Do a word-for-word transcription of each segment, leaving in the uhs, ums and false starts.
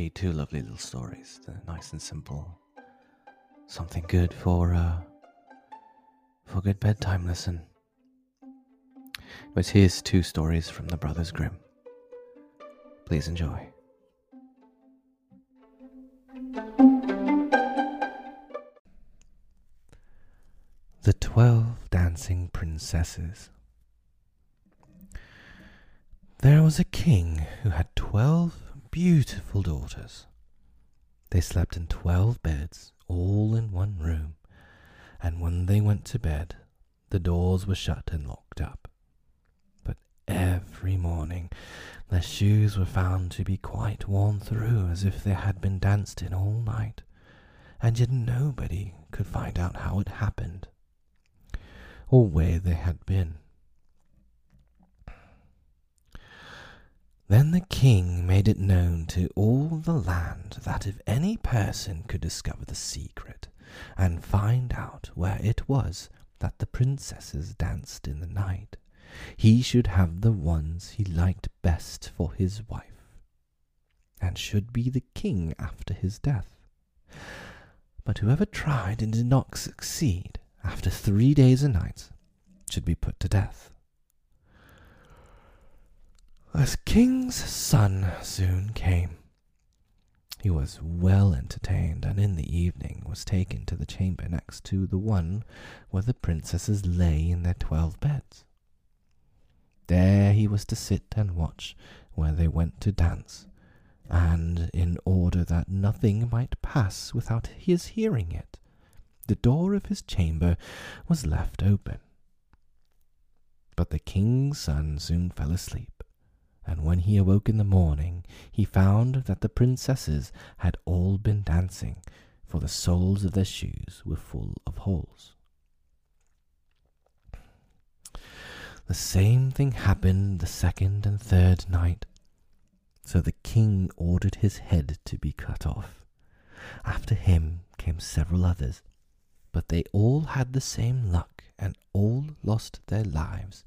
be two lovely little stories. They're nice and simple. Something good for, uh, for good bedtime listen. But here's two stories from the Brothers Grimm. Please enjoy. The Twelve Dancing Princesses. There was a king who had twelve beautiful daughters. They slept in twelve beds, all in one room, and when they went to bed, the doors were shut and locked up. But every morning, their shoes were found to be quite worn through, as if they had been danced in all night, and yet nobody could find out how it happened, or where they had been. Then the king made it known to all the land that if any person could discover the secret and find out where it was that the princesses danced in the night, he should have the ones he liked best for his wife, and should be the king after his death. But whoever tried and did not succeed after three days and nights should be put to death. As king's son soon came, he was well entertained, and in the evening was taken to the chamber next to the one where the princesses lay in their twelve beds. There he was to sit and watch where they went to dance, and in order that nothing might pass without his hearing it, the door of his chamber was left open. But the king's son soon fell asleep, and when he awoke in the morning, he found that the princesses had all been dancing, for the soles of their shoes were full of holes. The same thing happened the second and third night, so the king ordered his head to be cut off. After him came several others, but they all had the same luck and all lost their lives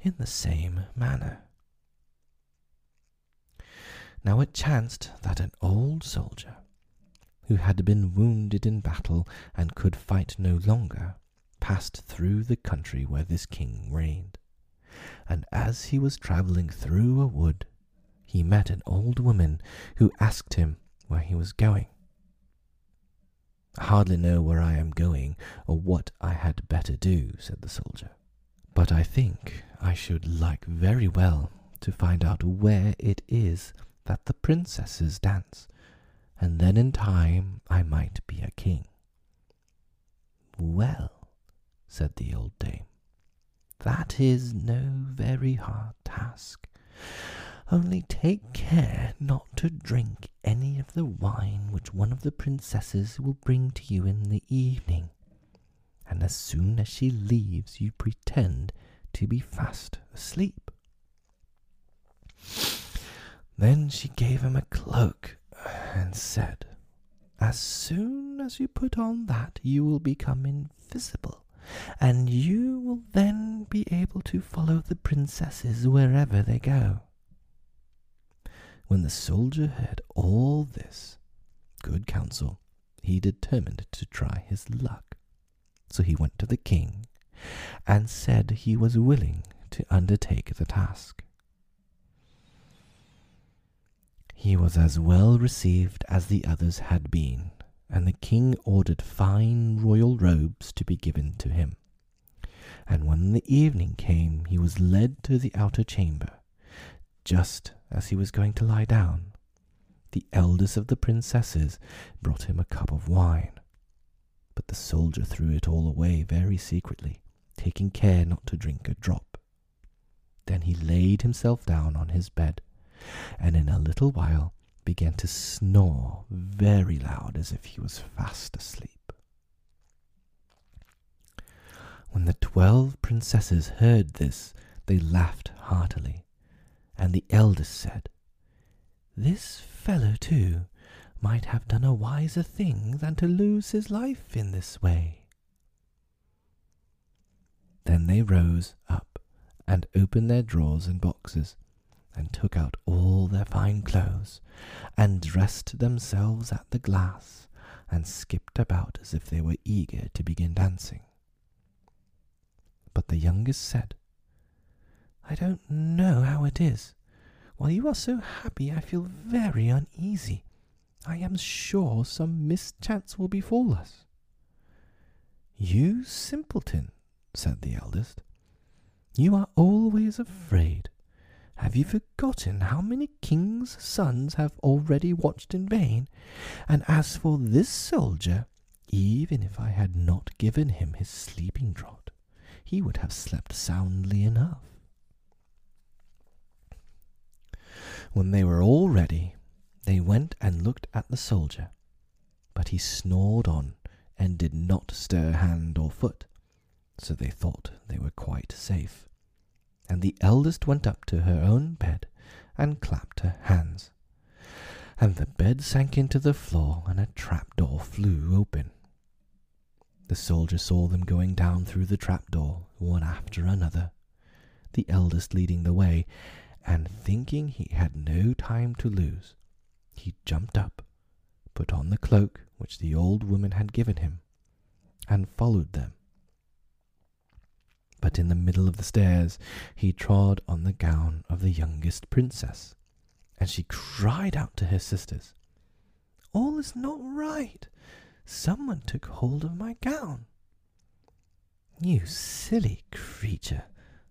in the same manner. Now it chanced that an old soldier, who had been wounded in battle and could fight no longer, passed through the country where this king reigned. And as he was travelling through a wood, he met an old woman who asked him where he was going. "I hardly know where I am going or what I had better do," said the soldier, "but I think I should like very well to find out where it is that the princesses dance, and then in time I might be a king." "Well," said the old dame, "that is no very hard task. Only take care not to drink any of the wine which one of the princesses will bring to you in the evening, and as soon as she leaves you pretend to be fast asleep." Then she gave him a cloak and said, "As soon as you put on that, you will become invisible, and you will then be able to follow the princesses wherever they go." When the soldier heard all this good counsel, he determined to try his luck. So he went to the king and said he was willing to undertake the task. He was as well received as the others had been, and the king ordered fine royal robes to be given to him. And when the evening came, he was led to the outer chamber. Just as he was going to lie down, the eldest of the princesses brought him a cup of wine. But the soldier threw it all away very secretly, taking care not to drink a drop. Then he laid himself down on his bed, and in a little while began to snore very loud as if he was fast asleep. When the twelve princesses heard this, they laughed heartily, and the eldest said, "This fellow, too, might have done a wiser thing than to lose his life in this way." Then they rose up and opened their drawers and boxes, and took out all their fine clothes, and dressed themselves at the glass, and skipped about as if they were eager to begin dancing. But the youngest said, "I don't know how it is. While you are so happy, I feel very uneasy. I am sure some mischance will befall us." "You simpleton," said the eldest, "you are always afraid. Have you forgotten how many kings' sons have already watched in vain? And as for this soldier, even if I had not given him his sleeping draught, he would have slept soundly enough." When they were all ready, they went and looked at the soldier, but he snored on and did not stir hand or foot, so they thought they were quite safe. And the eldest went up to her own bed and clapped her hands. And the bed sank into the floor, and a trapdoor flew open. The soldier saw them going down through the trapdoor, one after another, the eldest leading the way, and thinking he had no time to lose, he jumped up, put on the cloak which the old woman had given him, and followed them. But in the middle of the stairs he trod on the gown of the youngest princess, and she cried out to her sisters, "All is not right. Someone took hold of my gown." "You silly creature,"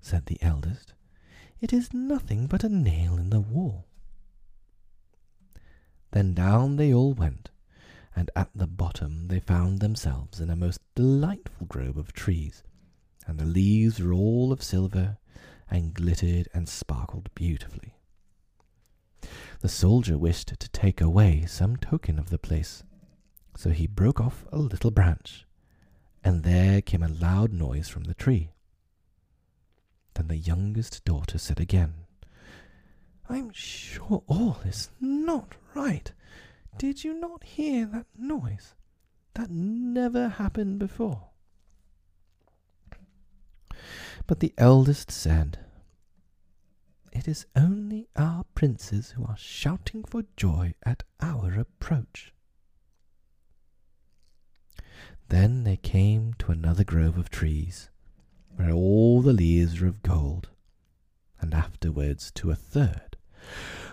said the eldest, "it is nothing but a nail in the wall." Then down they all went, and at the bottom they found themselves in a most delightful grove of trees, and the leaves were all of silver, and glittered and sparkled beautifully. The soldier wished to take away some token of the place, so he broke off a little branch, and there came a loud noise from the tree. Then the youngest daughter said again, "I'm sure all is not right. Did you not hear that noise? That never happened before." But the eldest said, "It is only our princes who are shouting for joy at our approach." Then they came to another grove of trees, where all the leaves were of gold, and afterwards to a third,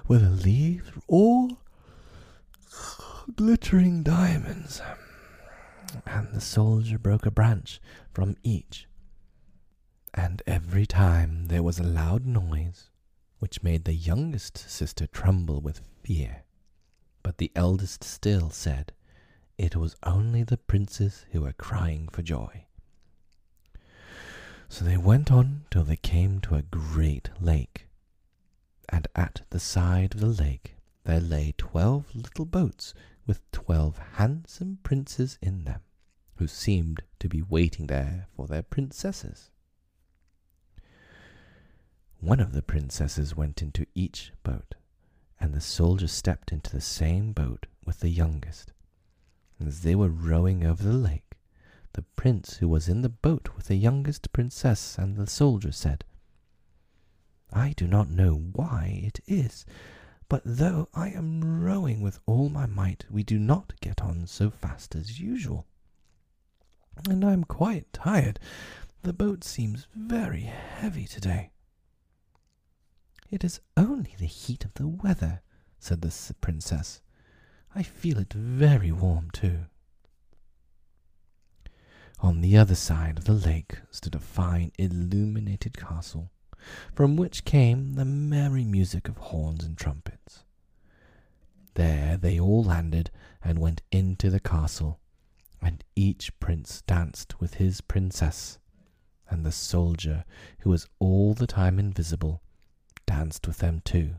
where the leaves were all glittering diamonds, and the soldier broke a branch from each. And every time there was a loud noise, which made the youngest sister tremble with fear. But the eldest still said, "It was only the princes who were crying for joy." So they went on till they came to a great lake, and at the side of the lake there lay twelve little boats with twelve handsome princes in them, who seemed to be waiting there for their princesses. One of the princesses went into each boat, and the soldier stepped into the same boat with the youngest. And as they were rowing over the lake, the prince who was in the boat with the youngest princess and the soldier said, "I do not know why it is, but though I am rowing with all my might, we do not get on so fast as usual. And I am quite tired. The boat seems very heavy today." "It is only the heat of the weather," said the princess. "I feel it very warm too." On the other side of the lake stood a fine illuminated castle, from which came the merry music of horns and trumpets. There they all landed and went into the castle, and each prince danced with his princess, and the soldier, who was all the time invisible, danced with them too.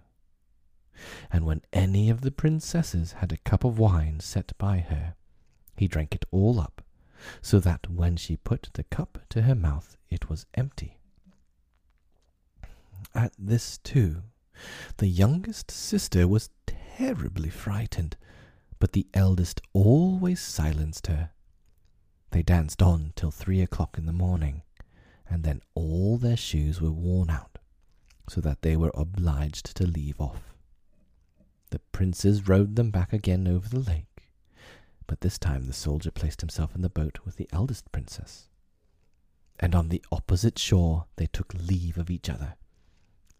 And when any of the princesses had a cup of wine set by her, he drank it all up, so that when she put the cup to her mouth it was empty. At this too, the youngest sister was terribly frightened, but the eldest always silenced her. They danced on till three o'clock in the morning, and then all their shoes were worn out, so that they were obliged to leave off. The princes rowed them back again over the lake, but this time the soldier placed himself in the boat with the eldest princess. And on the opposite shore they took leave of each other,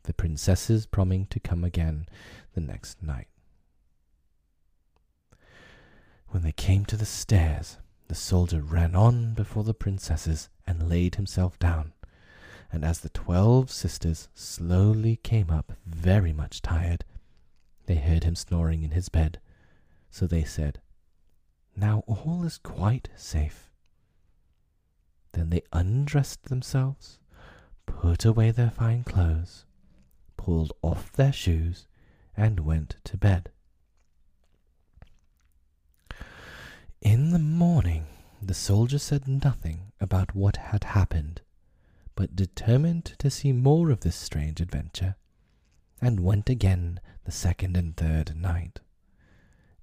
the princesses promising to come again the next night. When they came to the stairs, the soldier ran on before the princesses and laid himself down, and as the twelve sisters slowly came up, very much tired, they heard him snoring in his bed. So they said, "Now all is quite safe." Then they undressed themselves, put away their fine clothes, pulled off their shoes, and went to bed. In the morning, the soldier said nothing about what had happened, but determined to see more of this strange adventure, and went again the second and third night,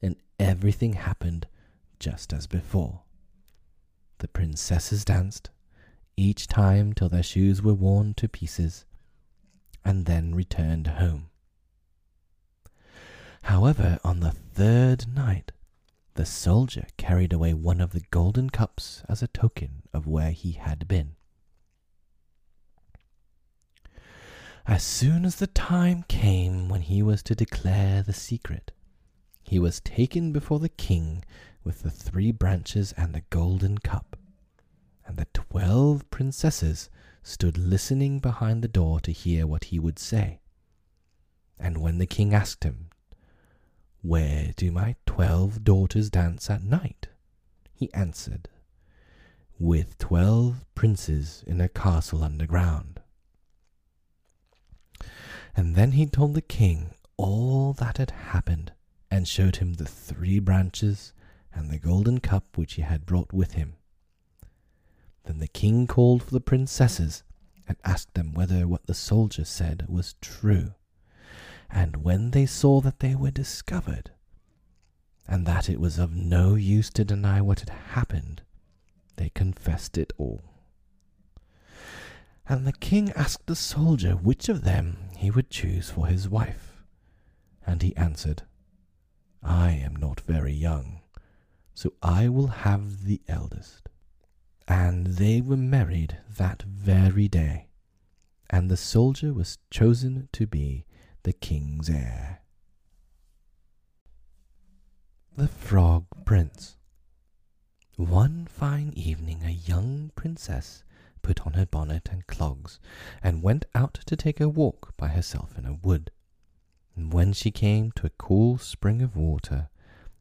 and everything happened just as before. The princesses danced, each time till their shoes were worn to pieces, and then returned home. However, on the third night, the soldier carried away one of the golden cups as a token of where he had been. As soon as the time came when he was to declare the secret, he was taken before the king with the three branches and the golden cup, and the twelve princesses stood listening behind the door to hear what he would say. And when the king asked him, "Where do my twelve daughters dance at night?" he answered, "With twelve princes in a castle underground." And then he told the king all that had happened, and showed him the three branches and the golden cup which he had brought with him. Then the king called for the princesses, and asked them whether what the soldier said was true. And when they saw that they were discovered, and that it was of no use to deny what had happened, they confessed it all. And the king asked the soldier which of them he would choose for his wife. And he answered, "I am not very young, so I will have the eldest." And they were married that very day, and the soldier was chosen to be the king's heir. The Frog Prince. One fine evening a young princess put on her bonnet and clogs, and went out to take a walk by herself in a wood. And when she came to a cool spring of water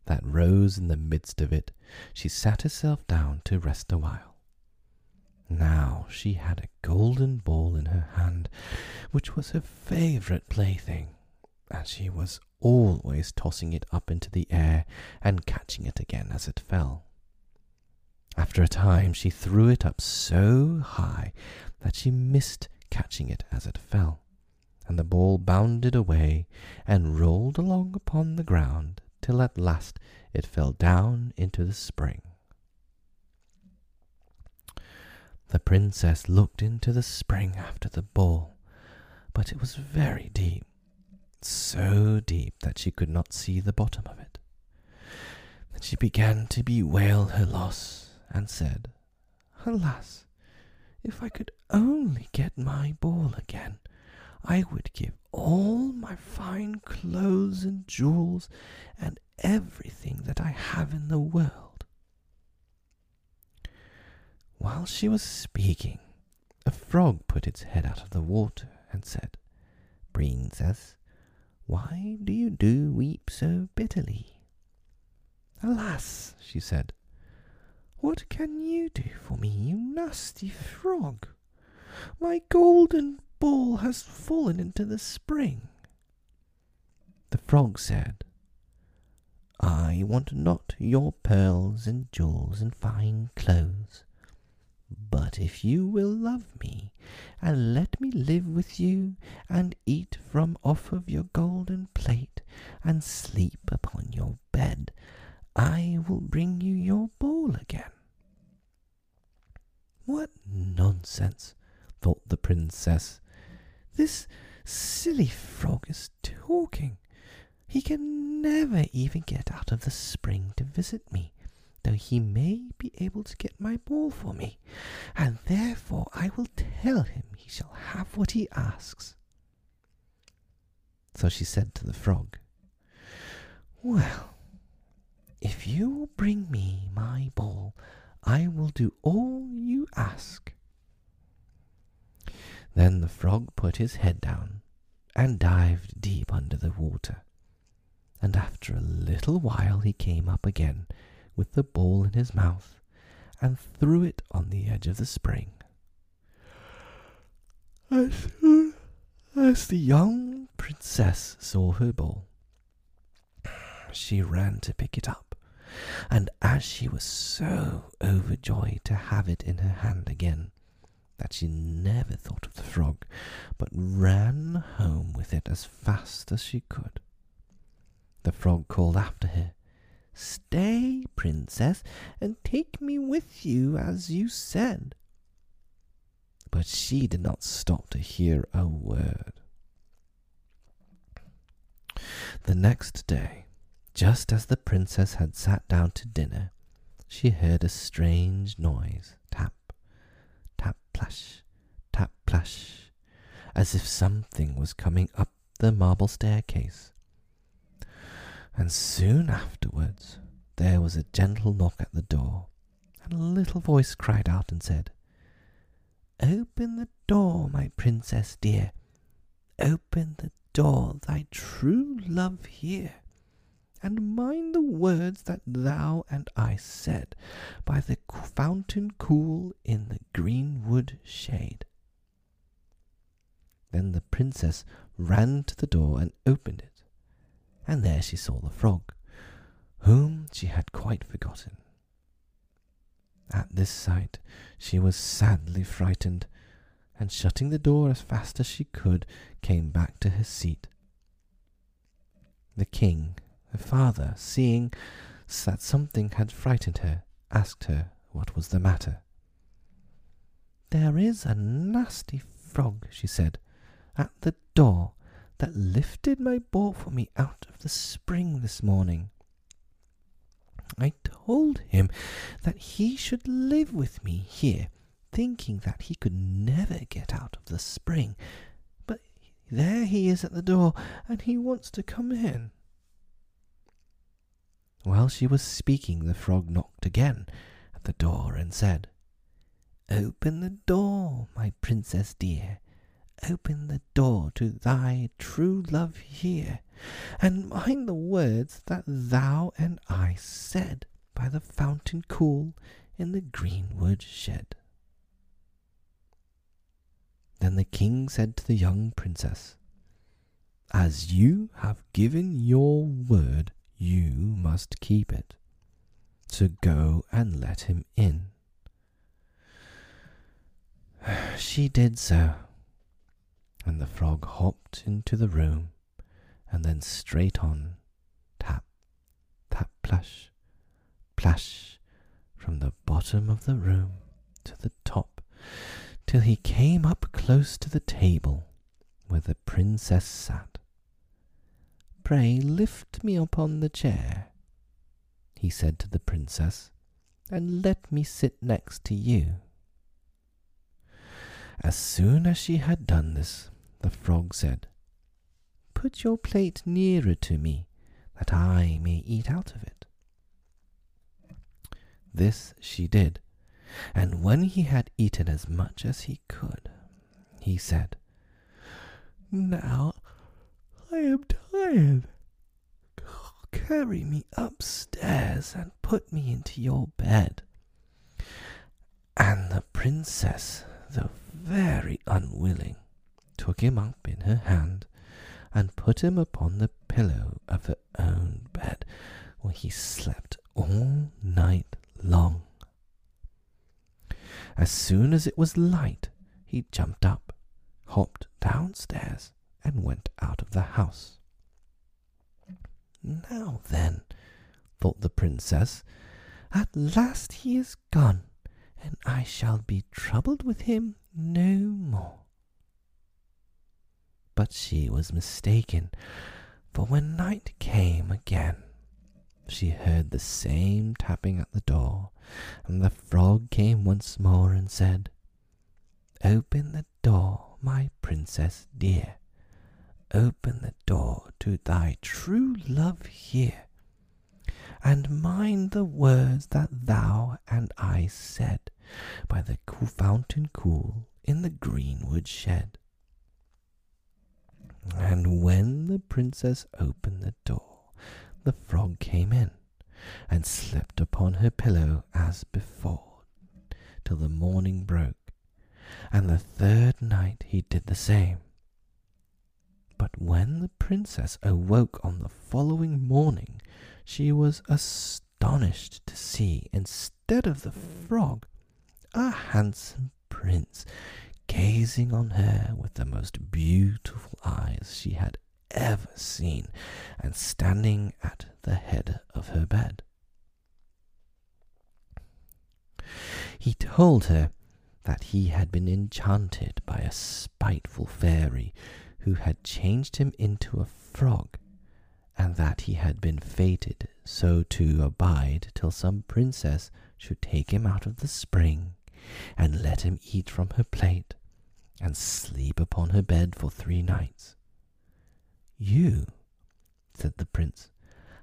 that rose in the midst of it, she sat herself down to rest a while. Now she had a golden ball in her hand, which was her favourite plaything, and she was always tossing it up into the air and catching it again as it fell. After a time she threw it up so high that she missed catching it as it fell, and the ball bounded away and rolled along upon the ground till at last it fell down into the spring. The princess looked into the spring after the ball, but it was very deep, so deep that she could not see the bottom of it. Then she began to bewail her loss, and said, "Alas, if I could only get my ball again, I would give all my fine clothes and jewels and everything that I have in the world." While she was speaking, a frog put its head out of the water and said, "Princess, why do you do weep so bitterly?" "Alas," she said, "what can you do for me, you nasty frog? My golden ball has fallen into the spring." The frog said, "I want not your pearls and jewels and fine clothes, but if you will love me, and let me live with you, and eat from off of your golden plate, and sleep upon your bed, I will bring you your ball again." "What nonsense," thought the princess. "This silly frog is talking. He can never even get out of the spring to visit me, though he may be able to get my ball for me, and therefore I will tell him he shall have what he asks." So she said to the frog, "Well, if you will bring me my ball, I will do all you ask." Then the frog put his head down and dived deep under the water, and after a little while he came up again with the ball in his mouth and threw it on the edge of the spring. As soon as the young princess saw her ball, she ran to pick it up, and as she was so overjoyed to have it in her hand again, that she never thought of the frog, but ran home with it as fast as she could. The frog called after her, "Stay, princess, and take me with you as you said." But she did not stop to hear a word. The next day, just as the princess had sat down to dinner, she heard a strange noise, tap, tap, plash, tap, plash, as if something was coming up the marble staircase. And soon afterwards there was a gentle knock at the door, and a little voice cried out and said, "Open the door, my princess dear, open the door, thy true love here. And mind the words that thou and I said by the fountain cool in the greenwood shade." Then the princess ran to the door and opened it, and there she saw the frog, whom she had quite forgotten. At this sight she was sadly frightened, and shutting the door as fast as she could, came back to her seat. The king, her father, seeing that something had frightened her, asked her what was the matter. "There is a nasty frog," she said, "at the door that lifted my ball for me out of the spring this morning. I told him that he should live with me here, thinking that he could never get out of the spring, but there he is at the door, and he wants to come in." While she was speaking, the frog knocked again at the door and said, "Open the door, my princess dear, open the door to thy true love here, and mind the words that thou and I said by the fountain cool in the greenwood shed." Then the king said to the young princess, "As you have given your word, you must keep it, so go and let him in." She did so, and the frog hopped into the room, and then straight on, tap, tap, plash, plash, from the bottom of the room to the top, till he came up close to the table where the princess sat. "Pray lift me upon the chair," he said to the princess, "and let me sit next to you." As soon as she had done this, the frog said, "Put your plate nearer to me, that I may eat out of it." This she did, and when he had eaten as much as he could, he said, "Now I am tired. Carry me upstairs and put me into your bed." And the princess, though very unwilling, took him up in her hand and put him upon the pillow of her own bed, where he slept all night long. As soon as it was light, he jumped up, hopped downstairs, and went out of the house. "Now then," thought the princess, "at last he is gone, and I shall be troubled with him no more." but she was mistaken, for when night came again, she heard the same tapping at the door, and the frog came once more and said, "Open the door, my princess dear, open the door to thy true love here, and mind the words that thou and I said by the fountain cool in the greenwood shed." And when the princess opened the door, the frog came in and slept upon her pillow as before, till the morning broke, and the third night he did the same. But when the princess awoke on the following morning, she was astonished to see, instead of the frog, a handsome prince gazing on her with the most beautiful eyes she had ever seen, and standing at the head of her bed. He told her that he had been enchanted by a spiteful fairy who had changed him into a frog, and that he had been fated so to abide till some princess should take him out of the spring, and let him eat from her plate, and sleep upon her bed for three nights. "You," said the prince,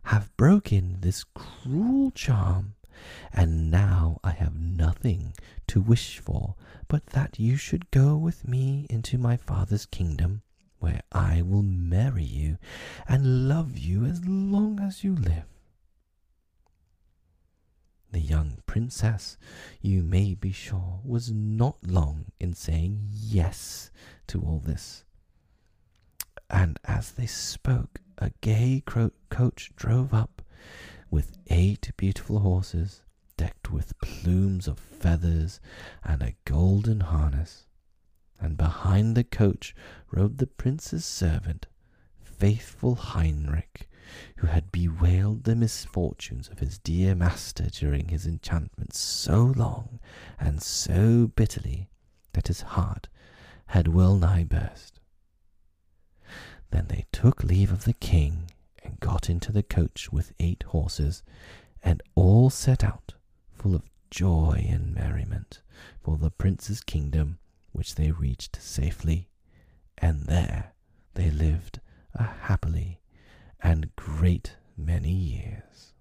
"have broken this cruel charm, and now I have nothing to wish for but that you should go with me into my father's kingdom, where I will marry you and love you as long as you live." The young princess, you may be sure, was not long in saying yes to all this. And as they spoke, a gay cro- coach drove up with eight beautiful horses, decked with plumes of feathers and a golden harness. And behind the coach rode the prince's servant, faithful Heinrich, who had bewailed the misfortunes of his dear master during his enchantment so long and so bitterly that his heart had well nigh burst. Then they took leave of the king and got into the coach with eight horses, and all set out, full of joy and merriment, for the prince's kingdom, which they reached safely, and there they lived a happily and great many years.